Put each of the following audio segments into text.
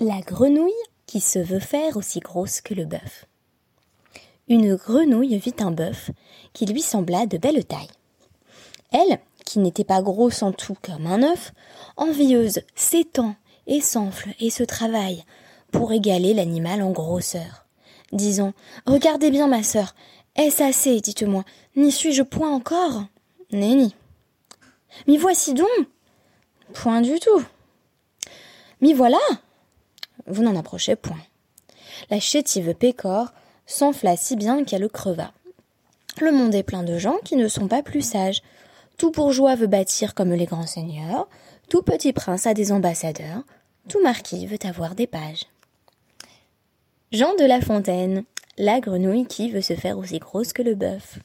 La grenouille qui se veut faire aussi grosse que le bœuf. Une grenouille vit un bœuf qui lui sembla de belle taille. Elle, qui n'était pas grosse en tout comme un œuf, envieuse, s'étend et s'enfle et se travaille pour égaler l'animal en grosseur. Disons, regardez bien ma sœur, est-ce assez, dites-moi, n'y suis-je point encore? Nenni. M'y voici donc? Point du tout. M'y voilà? Vous n'en approchez point. La chétive pécore s'enfla si bien qu'elle creva. Le monde est plein de gens qui ne sont pas plus sages. Tout bourgeois veut bâtir comme les grands seigneurs, tout petit prince a des ambassadeurs, tout marquis veut avoir des pages. Jean de La Fontaine, la grenouille qui veut se faire aussi grosse que le bœuf.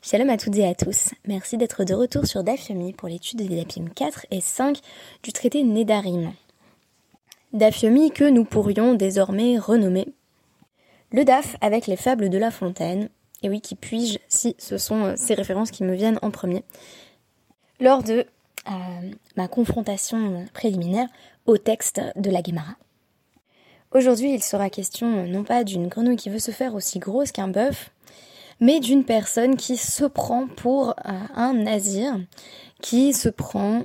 Shalom à toutes et à tous, merci d'être de retour sur Daf Yomi pour l'étude des Dapim 4 et 5 du traité Nédarim. Daf Yomi que nous pourrions désormais renommer le Daf avec les fables de La Fontaine, et oui qui puis-je si ce sont ces références qui me viennent en premier, lors de ma confrontation préliminaire au texte de la Guémara. Aujourd'hui il sera question non pas d'une grenouille qui veut se faire aussi grosse qu'un bœuf, mais d'une personne qui se prend pour un nazir, qui se prend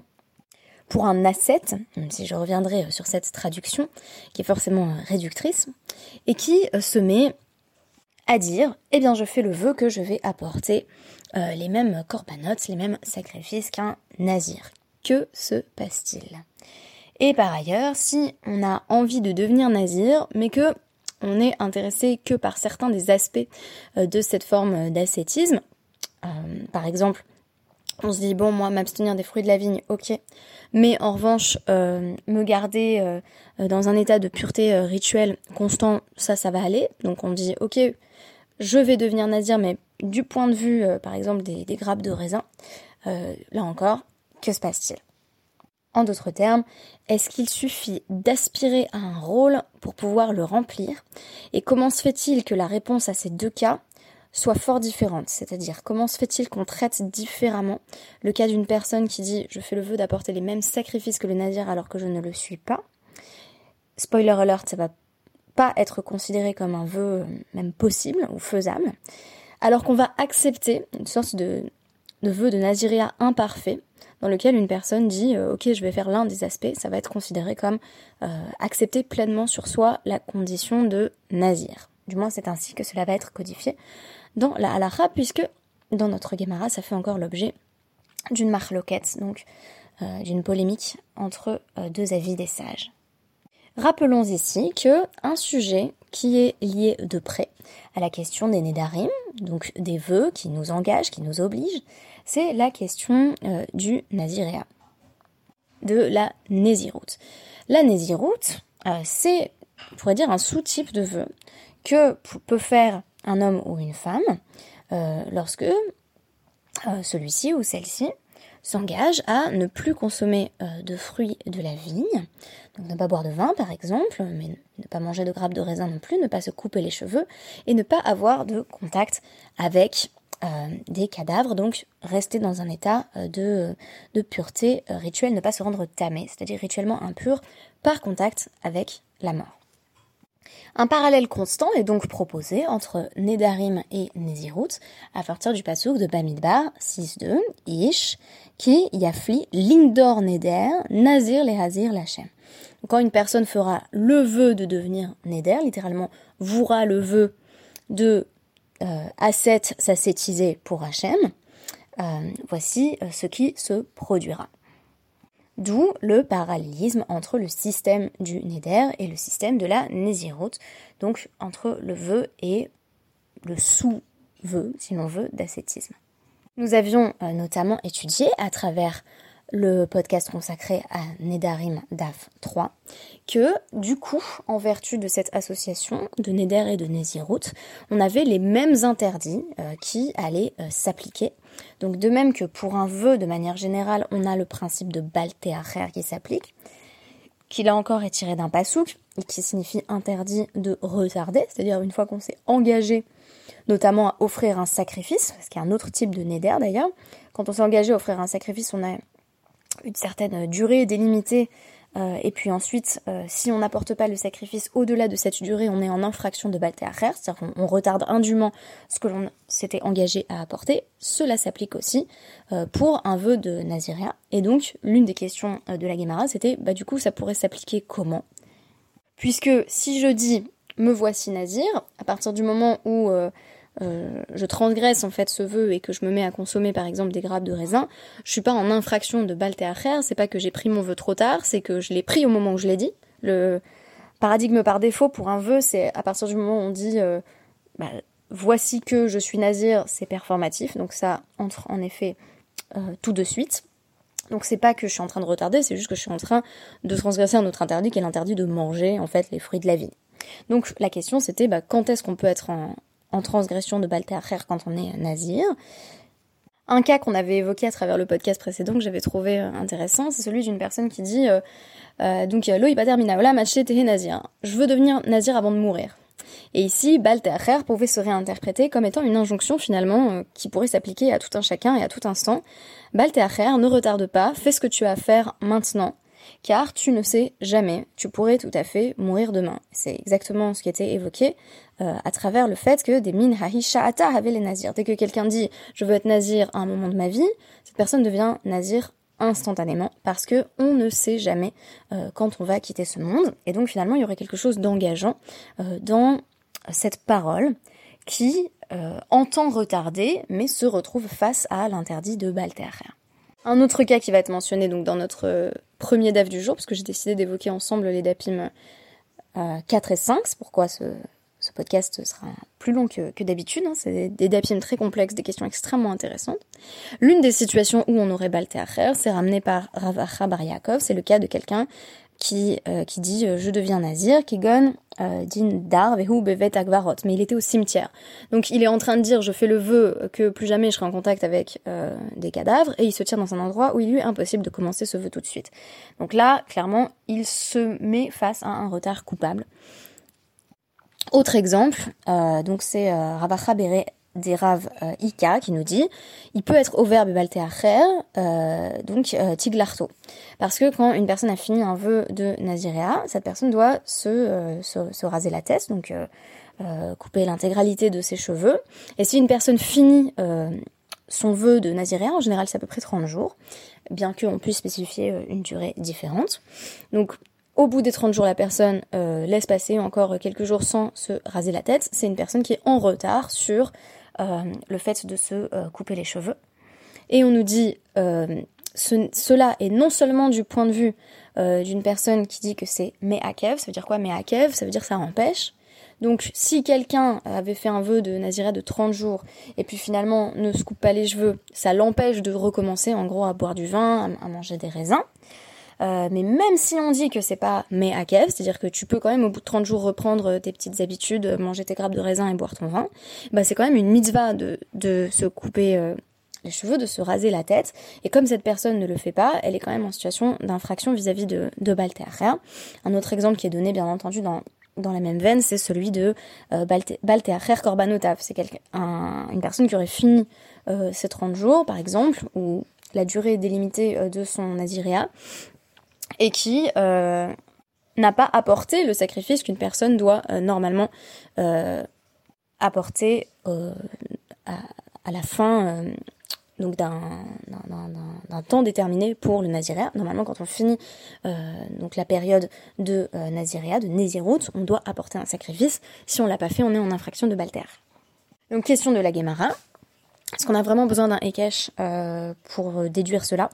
pour un ascète, même si je reviendrai sur cette traduction, qui est forcément réductrice, et qui se met à dire « Eh bien, je fais le vœu que je vais apporter les mêmes korbanot, les mêmes sacrifices qu'un nazir. » Que se passe-t-il ? Et par ailleurs, si on a envie de devenir nazir, mais que on n'est intéressé que par certains des aspects de cette forme d'ascétisme, par exemple, on se dit, bon, moi, m'abstenir des fruits de la vigne, ok. Mais en revanche, me garder dans un état de pureté rituelle constant, ça va aller. Donc on dit, ok, je vais devenir nazir, mais du point de vue, par exemple, des grappes de raisin, là encore, que se passe-t-il? En d'autres termes, est-ce qu'il suffit d'aspirer à un rôle pour pouvoir le remplir? Et comment se fait-il que la réponse à ces deux cas soit fort différente, c'est-à-dire comment se fait-il qu'on traite différemment le cas d'une personne qui dit « je fais le vœu d'apporter les mêmes sacrifices que le nazir alors que je ne le suis pas ». Spoiler alert, ça va pas être considéré comme un vœu même possible ou faisable, alors qu'on va accepter une sorte de vœu de naziréa imparfait, dans lequel une personne dit « ok, je vais faire l'un des aspects », ça va être considéré comme accepter pleinement sur soi la condition de nazir. Du moins, c'est ainsi que cela va être codifié dans la halakha, puisque dans notre Guémara, ça fait encore l'objet d'une marloquette, donc d'une polémique entre deux avis des sages. Rappelons ici qu'un sujet qui est lié de près à la question des Nédarim, donc des vœux qui nous engagent, qui nous obligent, c'est la question du Naziréa, de la Nezirut. La Nezirut, c'est, on pourrait dire, un sous-type de vœu que peut faire un homme ou une femme lorsque celui-ci ou celle-ci s'engage à ne plus consommer de fruits de la vigne, donc ne pas boire de vin par exemple, mais ne pas manger de grappes de raisin non plus, ne pas se couper les cheveux et ne pas avoir de contact avec des cadavres, donc rester dans un état de pureté rituelle, ne pas se rendre tamé, c'est-à-dire rituellement impur par contact avec la mort. Un parallèle constant est donc proposé entre Nédarim et Nezirut à partir du passouk de Bamidbar 6.2, Ish, qui yafli l'indor Neder, Nazir les Hazir l'Hachem. Quand une personne fera le vœu de devenir Neder, littéralement vouera le vœu de ascète s'ascétiser pour Hachem, voici ce qui se produira. D'où le parallélisme entre le système du Neder et le système de la Nézirut, donc entre le vœu et le sous-vœu, si l'on veut, d'ascétisme. Nous avions notamment étudié à travers le podcast consacré à Nédarim Daf 3, que du coup, en vertu de cette association de Neder et de Nézirut, on avait les mêmes interdits qui allaient s'appliquer. Donc de même que pour un vœu, de manière générale, on a le principe de Bal te'akher qui s'applique, qui là encore est tiré d'un passouk, et qui signifie interdit de retarder, c'est-à-dire une fois qu'on s'est engagé notamment à offrir un sacrifice, ce qui est un autre type de Neder d'ailleurs, quand on s'est engagé à offrir un sacrifice, on a une certaine durée délimitée Et puis ensuite, si on n'apporte pas le sacrifice au-delà de cette durée, on est en infraction de Bal te'akher, c'est-à-dire qu'on retarde indûment ce que l'on s'était engagé à apporter. Cela s'applique aussi pour un vœu de Nazirá. Et donc, l'une des questions de la Guémara, c'était, du coup, ça pourrait s'appliquer comment ? Puisque si je dis « me voici Nazir », à partir du moment où je transgresse en fait ce vœu et que je me mets à consommer par exemple des grappes de raisin, je suis pas en infraction de Bal te'akher, c'est pas que j'ai pris mon vœu trop tard, c'est que je l'ai pris au moment où je l'ai dit. Le paradigme par défaut pour un vœu, c'est à partir du moment où on dit voici que je suis Nazir, c'est performatif, donc ça entre en effet tout de suite. Donc c'est pas que je suis en train de retarder, c'est juste que je suis en train de transgresser un autre interdit qui est l'interdit de manger en fait les fruits de la vigne. Donc la question c'était quand est-ce qu'on peut être en transgression de Bal te'akher quand on est Nazir. Un cas qu'on avait évoqué à travers le podcast précédent que j'avais trouvé intéressant, c'est celui d'une personne qui dit donc Loï Bader Minaola Maché Tehe Nazir. Je veux devenir Nazir avant de mourir. Et ici, Bal te'akher pouvait se réinterpréter comme étant une injonction finalement qui pourrait s'appliquer à tout un chacun et à tout instant. Bal te'akher, ne retarde pas, fais ce que tu as à faire maintenant, car tu ne sais jamais, tu pourrais tout à fait mourir demain. C'est exactement ce qui était évoqué à travers le fait que des min ha'isha'ata avaient les nazirs. Dès que quelqu'un dit « je veux être nazir à un moment de ma vie », cette personne devient nazir instantanément, parce que on ne sait jamais quand on va quitter ce monde. Et donc finalement, il y aurait quelque chose d'engageant dans cette parole qui entend retarder, mais se retrouve face à l'interdit de Bal te'akher. Un autre cas qui va être mentionné donc dans notre premier DAF du jour, parce que j'ai décidé d'évoquer ensemble les DAPIM 4 et 5, c'est pourquoi ce podcast sera plus long que d'habitude, hein. C'est des DAPIM très complexes, des questions extrêmement intéressantes. L'une des situations où on aurait Bal te'akher, c'est ramené par Rav Acha Bar Yaakov, c'est le cas de quelqu'un qui dit « je deviens nazir », qui gonne « din dar vehu bevet akvarot », mais il était au cimetière. Donc il est en train de dire « je fais le vœu que plus jamais je serai en contact avec des cadavres », et il se tire dans un endroit où il lui est impossible de commencer ce vœu tout de suite. Donc là, clairement, il se met face à un retard coupable. Autre exemple, donc c'est Rav Acha Béré des Rav Ika qui nous dit il peut être au verbe Bal te'akher donc tiglarto, parce que quand une personne a fini un vœu de Naziréa, cette personne doit se raser la tête, donc couper l'intégralité de ses cheveux. Et si une personne finit son vœu de Naziréa, en général c'est à peu près 30 jours, bien qu'on puisse spécifier une durée différente. Donc au bout des 30 jours, la personne laisse passer encore quelques jours sans se raser la tête. C'est une personne qui est en retard sur le fait de se couper les cheveux. Et on nous dit, cela est non seulement du point de vue d'une personne qui dit que c'est me'akev, ça veut dire quoi me'akev ? Ça veut dire ça empêche. Donc si quelqu'un avait fait un vœu de Nazirá de 30 jours, et puis finalement ne se coupe pas les cheveux, ça l'empêche de recommencer en gros à boire du vin, à manger des raisins. Mais même si on dit que c'est pas me'akev, c'est-à-dire que tu peux quand même au bout de 30 jours reprendre tes petites habitudes, manger tes grappes de raisin et boire ton vin, c'est quand même une mitzvah de se couper les cheveux, de se raser la tête. Et comme cette personne ne le fait pas, elle est quand même en situation d'infraction vis-à-vis de Bal te'akher. Un autre exemple qui est donné bien entendu dans la même veine, c'est celui de Bal te'akher korbanotav. C'est une personne qui aurait fini ses 30 jours par exemple, ou la durée délimitée de son naziréa, et qui n'a pas apporté le sacrifice qu'une personne doit normalement apporter à la fin donc d'un temps déterminé pour le Nazirá. Normalement, quand on finit donc la période de Nazirá, de Nezirut, on doit apporter un sacrifice. Si on l'a pas fait, on est en infraction de Bal te'akher. Donc question de la Guémara. Est-ce qu'on a vraiment besoin d'un Ekech pour déduire cela ?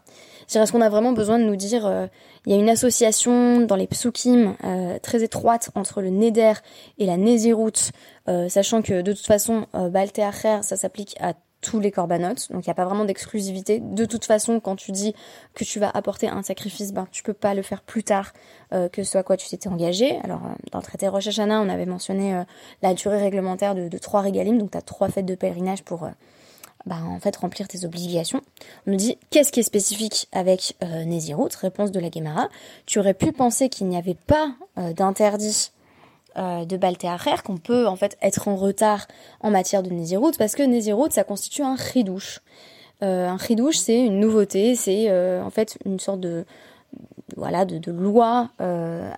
C'est-à-dire, est-ce qu'on a vraiment besoin de nous dire il y a une association dans les psukim très étroite entre le Neder et la Nezirut, sachant que de toute façon, Bal te'akher, ça s'applique à tous les corbanotes, donc il n'y a pas vraiment d'exclusivité. De toute façon, quand tu dis que tu vas apporter un sacrifice, tu peux pas le faire plus tard que ce à quoi tu t'étais engagé. Alors, dans le traité Rosh Hashana, on avait mentionné la durée réglementaire de 3 régalim, donc tu as 3 fêtes de pèlerinage pour... en fait, remplir tes obligations. On nous dit, qu'est-ce qui est spécifique avec Nezirut ? Réponse de la Guémara. Tu aurais pu penser qu'il n'y avait pas d'interdit de Bal te'akher, qu'on peut en fait être en retard en matière de Nezirut, parce que Nezirut, ça constitue un chidouche. Un chidouche, c'est une nouveauté, c'est en fait une sorte de voilà, de loi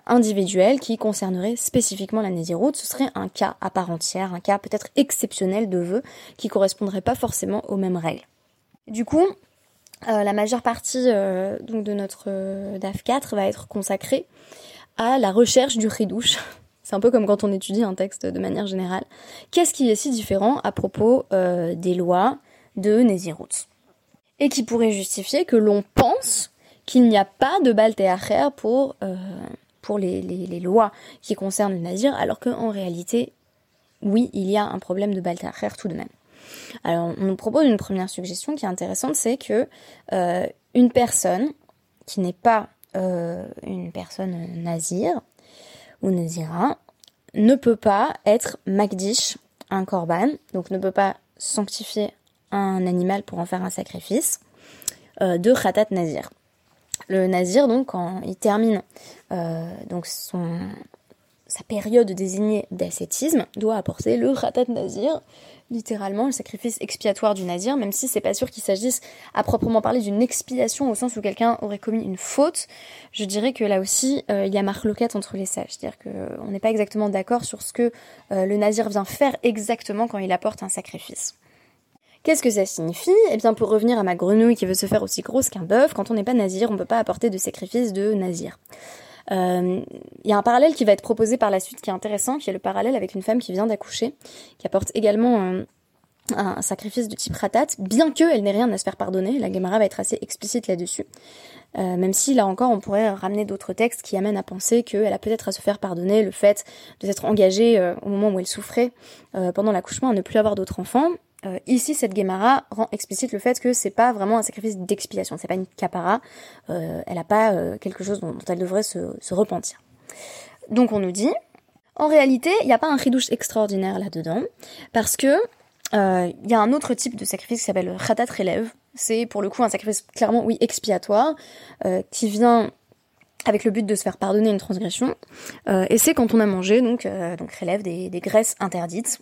individuelle qui concernerait spécifiquement la Nezirut. Ce serait un cas à part entière, un cas peut-être exceptionnel de vœux qui ne correspondrait pas forcément aux mêmes règles. Du coup, la majeure partie donc de notre DAF 4 va être consacrée à la recherche du chidouche. C'est un peu comme quand on étudie un texte de manière générale. Qu'est-ce qui est si différent à propos des lois de Nezirut ? Et qui pourrait justifier que l'on pense qu'il n'y a pas de Bal te'akher pour les lois qui concernent le Nazir, alors qu'en réalité, oui, il y a un problème de Bal te'akher tout de même. Alors, on nous propose une première suggestion qui est intéressante, c'est que une personne qui n'est pas une personne Nazir ou Nazirá ne peut pas être Makdish, un korban, donc ne peut pas sanctifier un animal pour en faire un sacrifice, de hatarat Nazir. Le Nazir, donc, quand il termine donc sa période désignée d'ascétisme, doit apporter le hatarat Nazir, littéralement le sacrifice expiatoire du Nazir, même si c'est pas sûr qu'il s'agisse à proprement parler d'une expiation au sens où quelqu'un aurait commis une faute. Je dirais que là aussi, il y a marloquette entre les sages, c'est-à-dire qu'on n'est pas exactement d'accord sur ce que le Nazir vient faire exactement quand il apporte un sacrifice. Qu'est-ce que ça signifie ? Eh bien, pour revenir à ma grenouille qui veut se faire aussi grosse qu'un bœuf, quand on n'est pas Nazir, on ne peut pas apporter de sacrifice de Nazir. Il y a un parallèle qui va être proposé par la suite qui est intéressant, qui est le parallèle avec une femme qui vient d'accoucher, qui apporte également un sacrifice de type ratat, bien qu'elle n'ait rien à se faire pardonner. La Guémara va être assez explicite là-dessus. Même si, là encore, on pourrait ramener d'autres textes qui amènent à penser qu'elle a peut-être à se faire pardonner le fait de s'être engagée au moment où elle souffrait pendant l'accouchement à ne plus avoir d'autres enfants. Ici, cette Guémara rend explicite le fait que c'est pas vraiment un sacrifice d'expiation, c'est pas une capara, elle a pas quelque chose dont elle devrait se repentir. Donc on nous dit, en réalité, il n'y a pas un chidouche extraordinaire là-dedans, parce que il y a un autre type de sacrifice qui s'appelle khatat relève. C'est pour le coup un sacrifice clairement, oui, expiatoire, qui vient avec le but de se faire pardonner une transgression, et c'est quand on a mangé, donc relève des graisses interdites,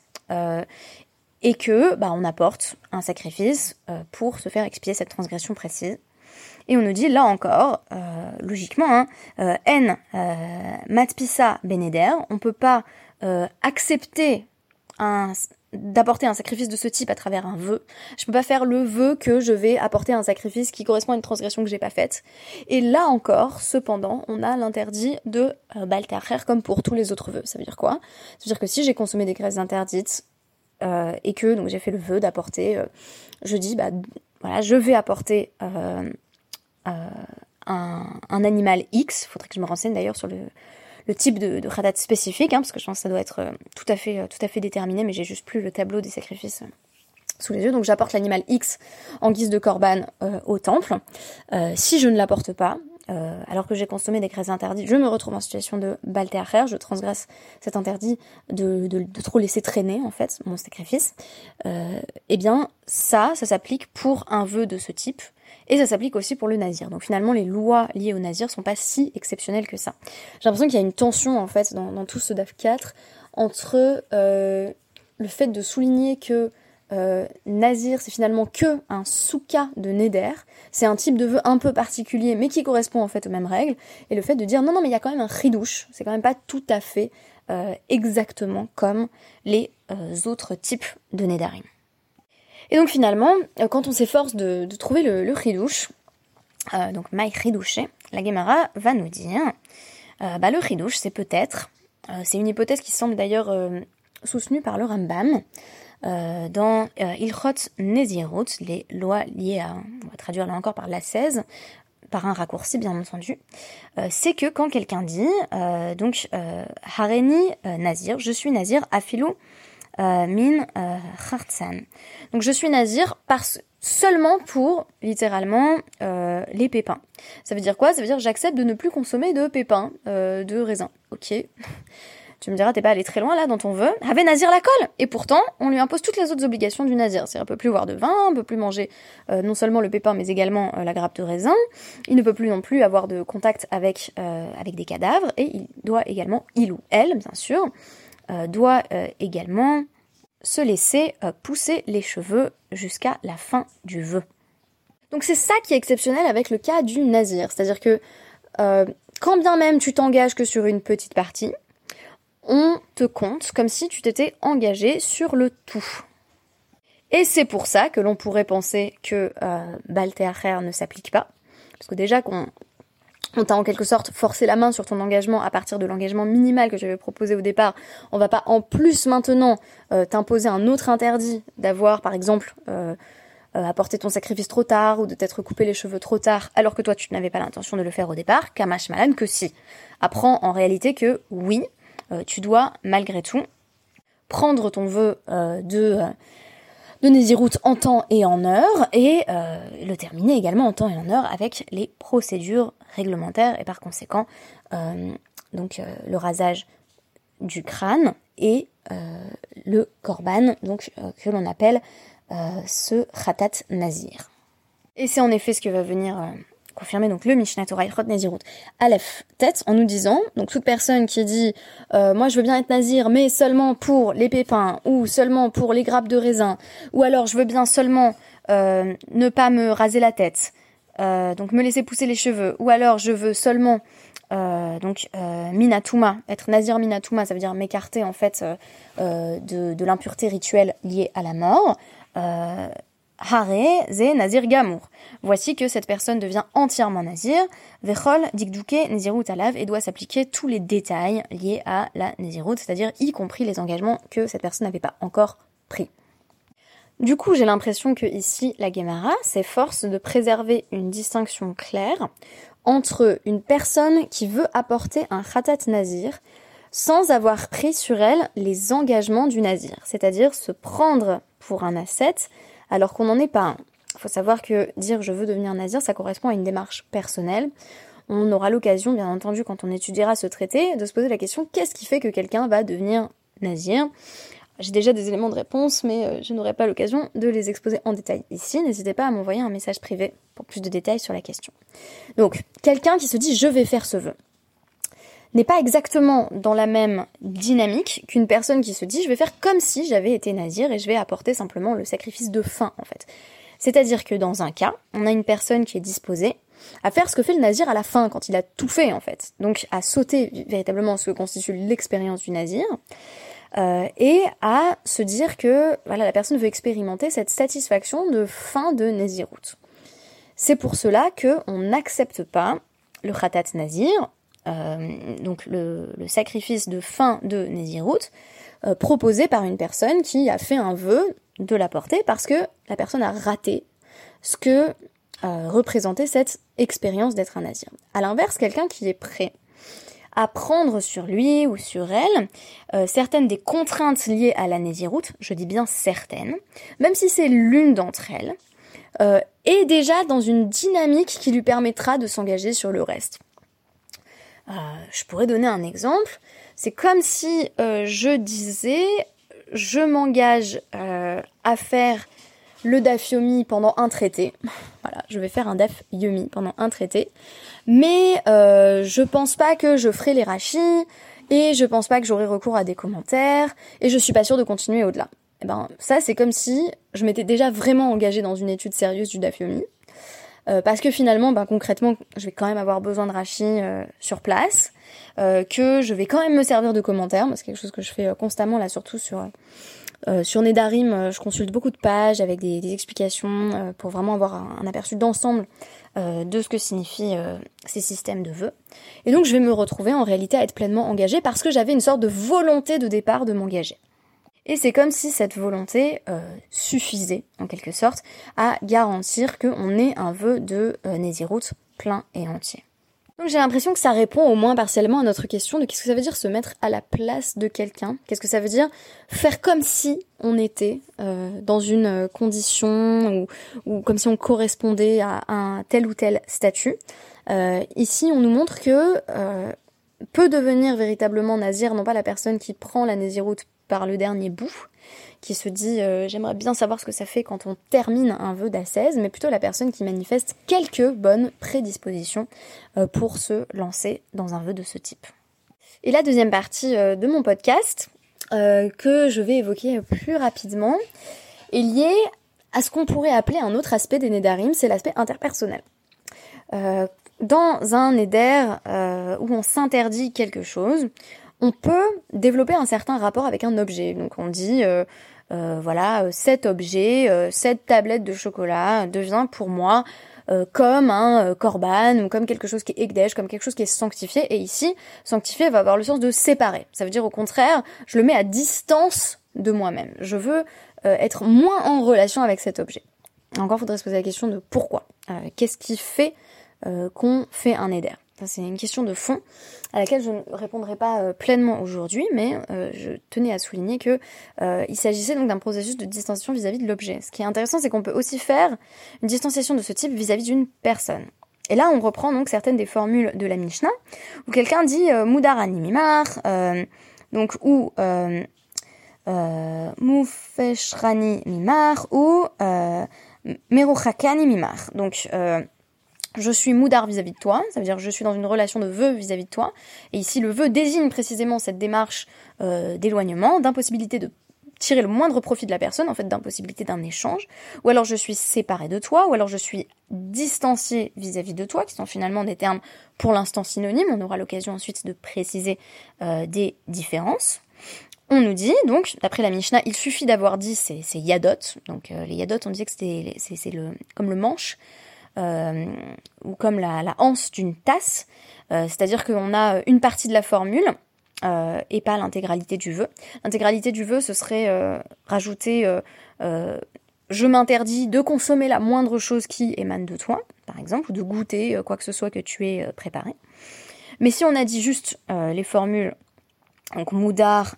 et que bah, on apporte un sacrifice pour se faire expier cette transgression précise. Et on nous dit, là encore, logiquement, en matpisa beneder, on ne peut pas accepter d'apporter un sacrifice de ce type à travers un vœu. Je ne peux pas faire le vœu que je vais apporter un sacrifice qui correspond à une transgression que j'ai pas faite. Et là encore, cependant, on a l'interdit de Bal te'akher comme pour tous les autres vœux. Ça veut dire quoi ? Ça veut dire que si j'ai consommé des graisses interdites, et que donc j'ai fait le vœu d'apporter, je dis bah voilà, je vais apporter un animal X. Faudrait que je me renseigne d'ailleurs sur le type de khatat spécifique, hein, parce que je pense que ça doit être tout à fait déterminé, mais j'ai juste plus le tableau des sacrifices sous les yeux. Donc j'apporte l'animal X en guise de korban au temple. Si je ne l'apporte pas, alors que j'ai consommé des graisses interdites, je me retrouve en situation de Bal te'akher, je transgresse cet interdit de trop laisser traîner, en fait, mon sacrifice, eh bien, ça s'applique pour un vœu de ce type, et ça s'applique aussi pour le Nazir. Donc finalement, les lois liées au Nazir sont pas si exceptionnelles que ça. J'ai l'impression qu'il y a une tension, en fait, dans tout ce DAF 4, entre le fait de souligner que Nazir, c'est finalement que un souka de Neder, c'est un type de vœu un peu particulier mais qui correspond en fait aux mêmes règles, et le fait de dire non mais il y a quand même un chidouche, c'est quand même pas tout à fait exactement comme les autres types de Nédarim. Et donc finalement, quand on s'efforce de trouver le chidouche, donc maï chidouché, la Guémara va nous dire bah le chidouche c'est peut-être, c'est une hypothèse qui semble d'ailleurs soutenue par le Rambam, dans Ilchot Nezirut, les lois liées à, on va traduire là encore par la 16, par un raccourci bien entendu, c'est que quand quelqu'un dit donc Hareni Nazir, je suis Nazir afilou min Khartsan, donc je suis Nazir seulement pour littéralement les pépins. Ça veut dire quoi ? Ça veut dire j'accepte de ne plus consommer de pépins de raisin. Ok. Tu me diras, t'es pas allé très loin là dans ton vœu. Avait Nazir la colle. Et pourtant, on lui impose toutes les autres obligations du Nazir. C'est-à-dire, il peut plus boire de vin, on peut plus manger non seulement le pépin, mais également la grappe de raisin. Il ne peut plus non plus avoir de contact avec des cadavres. Et il doit également, il ou elle, bien sûr, doit également se laisser pousser les cheveux jusqu'à la fin du vœu. Donc c'est ça qui est exceptionnel avec le cas du Nazir. C'est-à-dire que quand bien même tu t'engages que sur une petite partie, on te compte comme si tu t'étais engagé sur le tout. Et c'est pour ça que l'on pourrait penser que Bal te'akher ne s'applique pas, parce que déjà on t'a en quelque sorte forcé la main sur ton engagement à partir de l'engagement minimal que j'avais proposé au départ. On va pas en plus maintenant t'imposer un autre interdit d'avoir par exemple apporté ton sacrifice trop tard ou de t'être coupé les cheveux trop tard alors que toi tu n'avais pas l'intention de le faire au départ. Kamash malan que si. Apprends en réalité que oui, tu dois malgré tout prendre ton vœu de Nezirut en temps et en heure, et le terminer également en temps et en heure avec les procédures réglementaires, et par conséquent le rasage du crâne et le korban, que l'on appelle ce hatarat Nazir. Et c'est en effet ce que va venir confirmer donc le Michinatoraï Chot Nezirut Aleph tête en nous disant donc toute personne qui dit moi je veux bien être nazir mais seulement pour les pépins ou seulement pour les grappes de raisin ou alors je veux bien seulement ne pas me raser la tête donc me laisser pousser les cheveux ou alors je veux seulement minatouma, être nazir minatouma, ça veut dire m'écarter en fait de l'impureté rituelle liée à la mort. Haré ze nazir gamour. Voici que cette personne devient entièrement nazir, vechol dikduke nezirut alav, et doit s'appliquer tous les détails liés à la nezirut, c'est-à-dire y compris les engagements que cette personne n'avait pas encore pris. Du coup, j'ai l'impression que ici, la Guémara s'efforce de préserver une distinction claire entre une personne qui veut apporter un hatarat nazir sans avoir pris sur elle les engagements du nazir, c'est-à-dire se prendre pour un ascète alors qu'on n'en est pas un. Il faut savoir que dire « je veux devenir nazir », ça correspond à une démarche personnelle. On aura l'occasion, bien entendu, quand on étudiera ce traité, de se poser la question « qu'est-ce qui fait que quelqu'un va devenir nazir ?» J'ai déjà des éléments de réponse, mais je n'aurai pas l'occasion de les exposer en détail ici. N'hésitez pas à m'envoyer un message privé pour plus de détails sur la question. Donc, quelqu'un qui se dit « je vais faire ce vœu » n'est pas exactement dans la même dynamique qu'une personne qui se dit « je vais faire comme si j'avais été nazir et je vais apporter simplement le sacrifice de fin » en fait. C'est-à-dire que dans un cas, on a une personne qui est disposée à faire ce que fait le nazir à la fin, quand il a tout fait en fait. Donc à sauter véritablement ce que constitue l'expérience du nazir et à se dire que voilà, la personne veut expérimenter cette satisfaction de fin de Nezirut. C'est pour cela qu'on n'accepte pas le hatarat nazir, le sacrifice de fin de Nezirut proposé par une personne qui a fait un vœu de la porter parce que la personne a raté ce que représentait cette expérience d'être un nazir. À l'inverse, quelqu'un qui est prêt à prendre sur lui ou sur elle certaines des contraintes liées à la Nezirut, je dis bien certaines, même si c'est l'une d'entre elles, est déjà dans une dynamique qui lui permettra de s'engager sur le reste. Je pourrais donner un exemple. C'est comme si je disais « je m'engage à faire le Daf Yomi pendant un traité ». Voilà, je vais faire un Daf Yomi pendant un traité. Mais je pense pas que je ferai les Rashi et je pense pas que j'aurai recours à des commentaires et je suis pas sûre de continuer au-delà. Et ben ça, c'est comme si je m'étais déjà vraiment engagée dans une étude sérieuse du Daf Yomi. Parce que finalement, concrètement, je vais quand même avoir besoin de Rashi sur place, que je vais quand même me servir de commentaires, c'est quelque chose que je fais constamment, là, surtout sur Nédarim, je consulte beaucoup de pages avec des explications pour vraiment avoir un aperçu d'ensemble de ce que signifient ces systèmes de vœux. Et donc je vais me retrouver en réalité à être pleinement engagée parce que j'avais une sorte de volonté de départ de m'engager. Et c'est comme si cette volonté suffisait, en quelque sorte, à garantir qu'on ait un vœu de Nezirut plein et entier. Donc j'ai l'impression que ça répond au moins partiellement à notre question de qu'est-ce que ça veut dire se mettre à la place de quelqu'un ? Qu'est-ce que ça veut dire faire comme si on était dans une condition ou comme si on correspondait à un tel ou tel statut ? Ici, on nous montre que peut devenir véritablement nazir, non pas la personne qui prend la Nezirut par le dernier bout, qui se dit j'aimerais bien savoir ce que ça fait quand on termine un vœu d'ascèse, mais plutôt la personne qui manifeste quelques bonnes prédispositions pour se lancer dans un vœu de ce type. Et la deuxième partie de mon podcast, que je vais évoquer plus rapidement, est liée à ce qu'on pourrait appeler un autre aspect des Nédarim, c'est l'aspect interpersonnel. dans un Neder où on s'interdit quelque chose, on peut développer un certain rapport avec un objet. Donc on dit, voilà, cet objet, cette tablette de chocolat devient pour moi comme un korban, ou comme quelque chose qui est ekdesh, comme quelque chose qui est sanctifié. Et ici, sanctifié va avoir le sens de séparer. Ça veut dire au contraire, je le mets à distance de moi-même. Je veux être moins en relation avec cet objet. Encore, faudrait se poser la question de pourquoi. Qu'est-ce qui fait qu'on fait un neder ? Ça, c'est une question de fond à laquelle je ne répondrai pas pleinement aujourd'hui, mais je tenais à souligner que il s'agissait donc d'un processus de distanciation vis-à-vis de l'objet. Ce qui est intéressant, c'est qu'on peut aussi faire une distanciation de ce type vis-à-vis d'une personne. Et là, on reprend donc certaines des formules de la Mishnah, où quelqu'un dit « Mudar animimar », donc ou « Moufeshrani mimar » ou « Meruchakani mimar ». Donc je suis moudar vis-à-vis de toi, ça veut dire je suis dans une relation de vœu vis-à-vis de toi. Et ici, le vœu désigne précisément cette démarche d'éloignement, d'impossibilité de tirer le moindre profit de la personne, en fait d'impossibilité d'un échange. Ou alors je suis séparé de toi, ou alors je suis distancié vis-à-vis de toi, qui sont finalement des termes pour l'instant synonymes. On aura l'occasion ensuite de préciser des différences. On nous dit, donc, d'après la Mishnah, il suffit d'avoir dit ces yadot. Donc les yadot, on disait que c'est comme le manche, ou comme la anse d'une tasse, c'est-à-dire qu'on a une partie de la formule et pas l'intégralité du vœu. L'intégralité du vœu, ce serait rajouter je m'interdis de consommer la moindre chose qui émane de toi, par exemple, ou de goûter quoi que ce soit que tu aies préparé. Mais si on a dit juste les formules, donc moudar,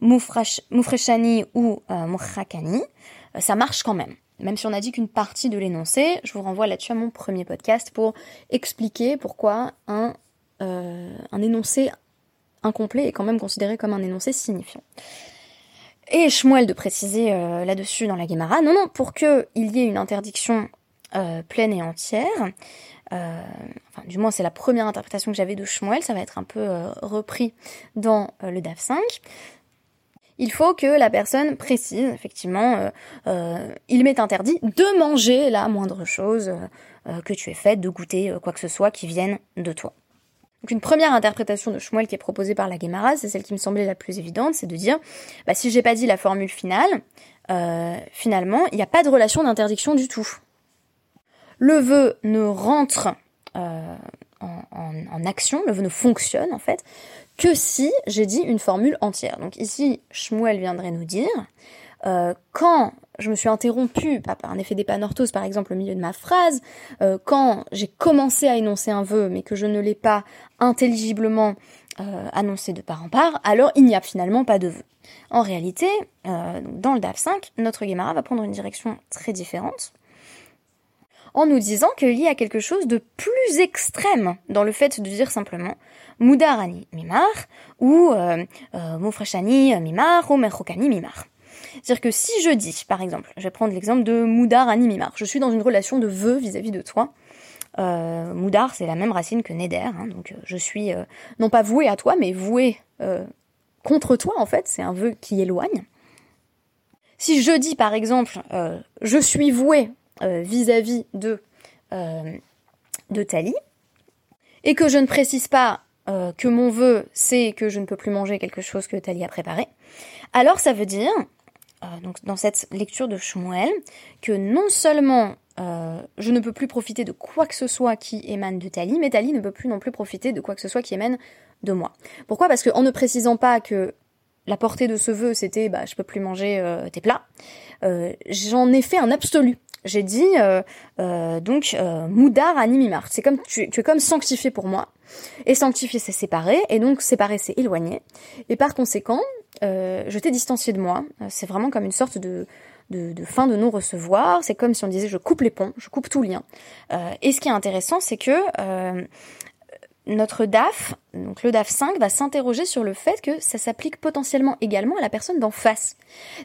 moufreshani ou mouchrakani, ça marche quand même. Même si on a dit qu'une partie de l'énoncé, je vous renvoie là-dessus à mon premier podcast pour expliquer pourquoi un énoncé incomplet est quand même considéré comme un énoncé signifiant. Et Shmuel de préciser là-dessus dans la Guémara, non, pour qu'il y ait une interdiction pleine et entière, enfin du moins c'est la première interprétation que j'avais de Shmuel, ça va être un peu repris dans le DAF 5, il faut que la personne précise, effectivement, il m'est interdit de manger la moindre chose que tu aies faite, de goûter quoi que ce soit qui vienne de toi. Donc une première interprétation de Shmuel qui est proposée par la Guémara, c'est celle qui me semblait la plus évidente, c'est de dire, si j'ai pas dit la formule finale, finalement, il n'y a pas de relation d'interdiction du tout. Le vœu ne rentre en action, le vœu ne fonctionne en fait, que si j'ai dit une formule entière. Donc ici, Shmuel viendrait nous dire, quand je me suis interrompue, pas par un effet d'épanorthose par exemple au milieu de ma phrase, quand j'ai commencé à énoncer un vœu mais que je ne l'ai pas intelligiblement annoncé de part en part, alors il n'y a finalement pas de vœu. En réalité, dans le DAF 5, notre Guémara va prendre une direction très différente, en nous disant qu'il y a quelque chose de plus extrême dans le fait de dire simplement « Mudarani mimar » ou « Moufreshani mimar » ou « Merchokani mimar ». C'est-à-dire que si je dis, par exemple, je vais prendre l'exemple de « Mudarani mimar », je suis dans une relation de vœu vis-à-vis de toi. Mudar, c'est la même racine que Neder, donc je suis non pas voué à toi, mais voué contre toi, en fait, c'est un vœu qui éloigne. Si je dis, par exemple, je suis voué vis-à-vis de Tali, et que je ne précise pas que mon vœu, c'est que je ne peux plus manger quelque chose que Tali a préparé, alors ça veut dire, donc dans cette lecture de Shmuel, que non seulement je ne peux plus profiter de quoi que ce soit qui émane de Tali, mais Tali ne peut plus non plus profiter de quoi que ce soit qui émane de moi. Pourquoi ? Parce qu'en ne précisant pas que la portée de ce vœu, c'était « je peux plus manger tes plats », j'en ai fait un absolu. J'ai dit donc Moudar animimar. C'est comme tu es comme sanctifié pour moi. Et sanctifié c'est séparé, et donc séparé c'est éloigné. Et par conséquent, je t'ai distancié de moi. C'est vraiment comme une sorte de fin de non-recevoir. C'est comme si on disait je coupe les ponts, je coupe tout lien. Et ce qui est intéressant, c'est que notre DAF, donc le DAF 5, va s'interroger sur le fait que ça s'applique potentiellement également à la personne d'en face.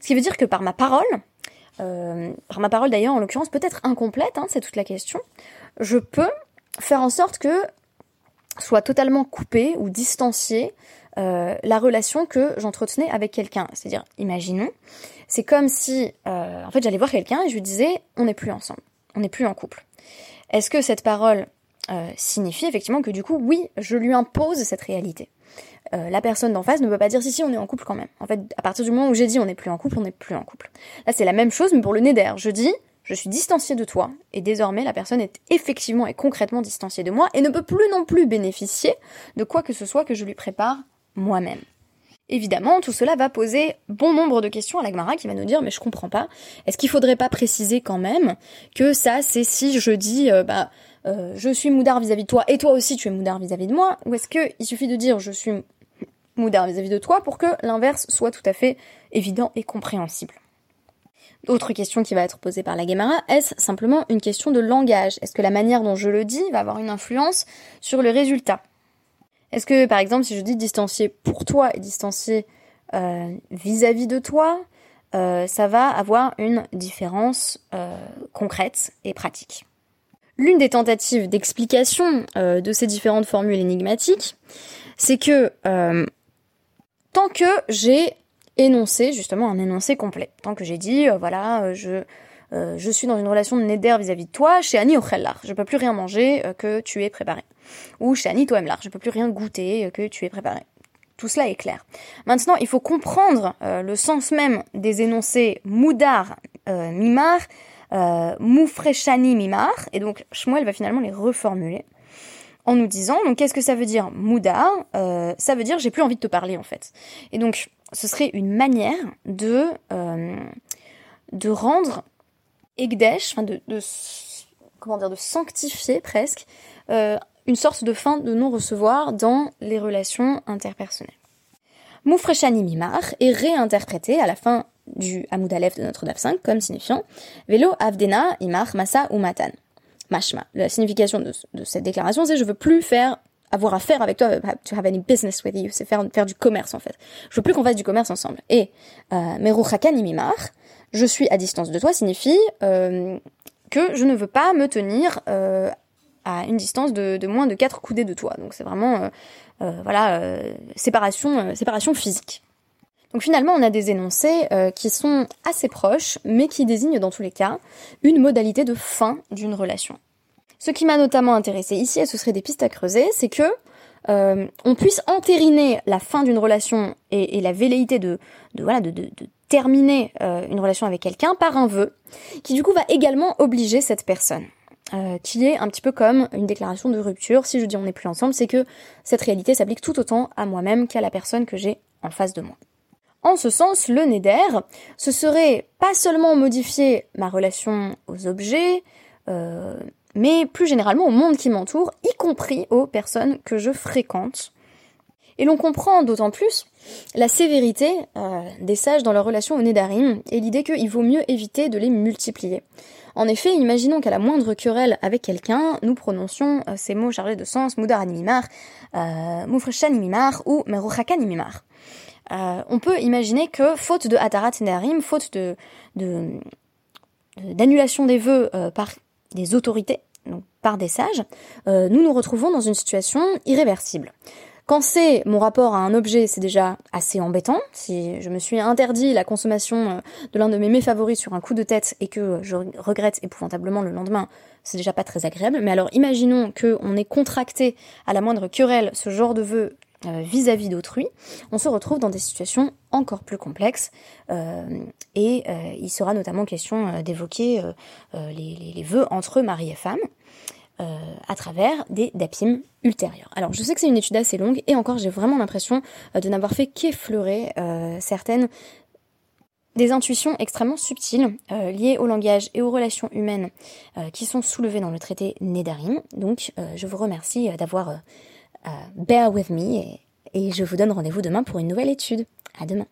Ce qui veut dire que par ma parole d'ailleurs, en l'occurrence peut-être incomplète, c'est toute la question, je peux faire en sorte que soit totalement coupée ou distanciée la relation que j'entretenais avec quelqu'un. C'est-à-dire, imaginons, c'est comme si en fait j'allais voir quelqu'un et je lui disais on n'est plus ensemble, on n'est plus en couple. Est-ce que cette parole signifie effectivement que du coup, oui, je lui impose cette réalité? La personne d'en face ne peut pas dire si on est en couple quand même. En fait, à partir du moment où j'ai dit on n'est plus en couple, on n'est plus en couple. Là, c'est la même chose, mais pour le Neder. Je dis, je suis distanciée de toi, et désormais la personne est effectivement et concrètement distanciée de moi, et ne peut plus non plus bénéficier de quoi que ce soit que je lui prépare moi-même. Évidemment, tout cela va poser bon nombre de questions à la Guémara qui va nous dire « mais je comprends pas, est-ce qu'il faudrait pas préciser quand même que ça c'est si je dis je suis moudar vis-à-vis de toi et toi aussi tu es moudar vis-à-vis de moi » ou est-ce qu'il suffit de dire « je suis moudar vis-à-vis de toi » pour que l'inverse soit tout à fait évident et compréhensible. Autre question qui va être posée par la Guémara, est-ce simplement une question de langage? Est-ce que la manière dont je le dis va avoir une influence sur le résultat? Est-ce que, par exemple, si je dis distancier pour toi et distancier vis-à-vis de toi, ça va avoir une différence concrète et pratique? L'une des tentatives d'explication de ces différentes formules énigmatiques, c'est que tant que j'ai énoncé, justement, un énoncé complet, tant que j'ai dit, je suis dans une relation de Neder vis-à-vis de toi, chez Annie Ochellar, je peux plus rien manger que tu aies préparé. Ou chez Annie Toemlar, je peux plus rien goûter que tu aies préparé. Tout cela est clair. Maintenant, il faut comprendre le sens même des énoncés Moudar Mimar, Moufreshani Mimar, et donc Shmuel va finalement les reformuler en nous disant, donc qu'est-ce que ça veut dire Moudar? Ça veut dire j'ai plus envie de te parler en fait. Et donc, ce serait une manière de rendre Ekdesh, enfin de sanctifier presque, une sorte de fin de non-recevoir dans les relations interpersonnelles. Moufreshani Mimar est réinterprété à la fin du Hamoud Aleph de notre Daf 5 comme signifiant Velo Avdena Imar Masa Umatan. Mashma. La signification de cette déclaration, c'est je veux plus avoir affaire avec toi, to have any business with you, c'est faire du commerce en fait. Je veux plus qu'on fasse du commerce ensemble. Et Meruchakani Mimar, je suis à distance de toi signifie que je ne veux pas me tenir à une distance de moins de 4 coudées de toi. Donc c'est vraiment séparation physique. Donc finalement on a des énoncés qui sont assez proches mais qui désignent dans tous les cas une modalité de fin d'une relation. Ce qui m'a notamment intéressée ici, et ce serait des pistes à creuser, c'est que on puisse entériner la fin d'une relation et la velléité de terminer une relation avec quelqu'un par un vœu, qui du coup va également obliger cette personne, qui est un petit peu comme une déclaration de rupture. Si je dis on n'est plus ensemble, c'est que cette réalité s'applique tout autant à moi-même qu'à la personne que j'ai en face de moi. En ce sens, le Neder, ce serait pas seulement modifier ma relation aux objets, mais plus généralement au monde qui m'entoure, y compris aux personnes que je fréquente. Et l'on comprend d'autant plus la sévérité des sages dans leur relation au Nédarim et l'idée qu'il vaut mieux éviter de les multiplier. En effet, imaginons qu'à la moindre querelle avec quelqu'un, nous prononcions ces mots chargés de sens, Moudar Animimar, Moufreshan Animimar ou Merochakan Animimar. On peut imaginer que, faute de hatarat nearim, faute d'annulation des vœux par des autorités, donc par des sages, nous nous retrouvons dans une situation irréversible. Quand c'est mon rapport à un objet, c'est déjà assez embêtant. Si je me suis interdit la consommation de l'un de mes favoris sur un coup de tête et que je regrette épouvantablement le lendemain, c'est déjà pas très agréable. Mais alors imaginons qu'on ait contracté à la moindre querelle ce genre de vœu vis-à-vis d'autrui, on se retrouve dans des situations encore plus complexes et il sera notamment question d'évoquer les vœux entre mari et femme à travers des daphemi ultérieurs. Alors je sais que c'est une étude assez longue et encore j'ai vraiment l'impression de n'avoir fait qu'effleurer certaines des intuitions extrêmement subtiles liées au langage et aux relations humaines qui sont soulevées dans le traité Nédarim. Donc je vous remercie d'avoir bear with me et je vous donne rendez-vous demain pour une nouvelle étude. À demain.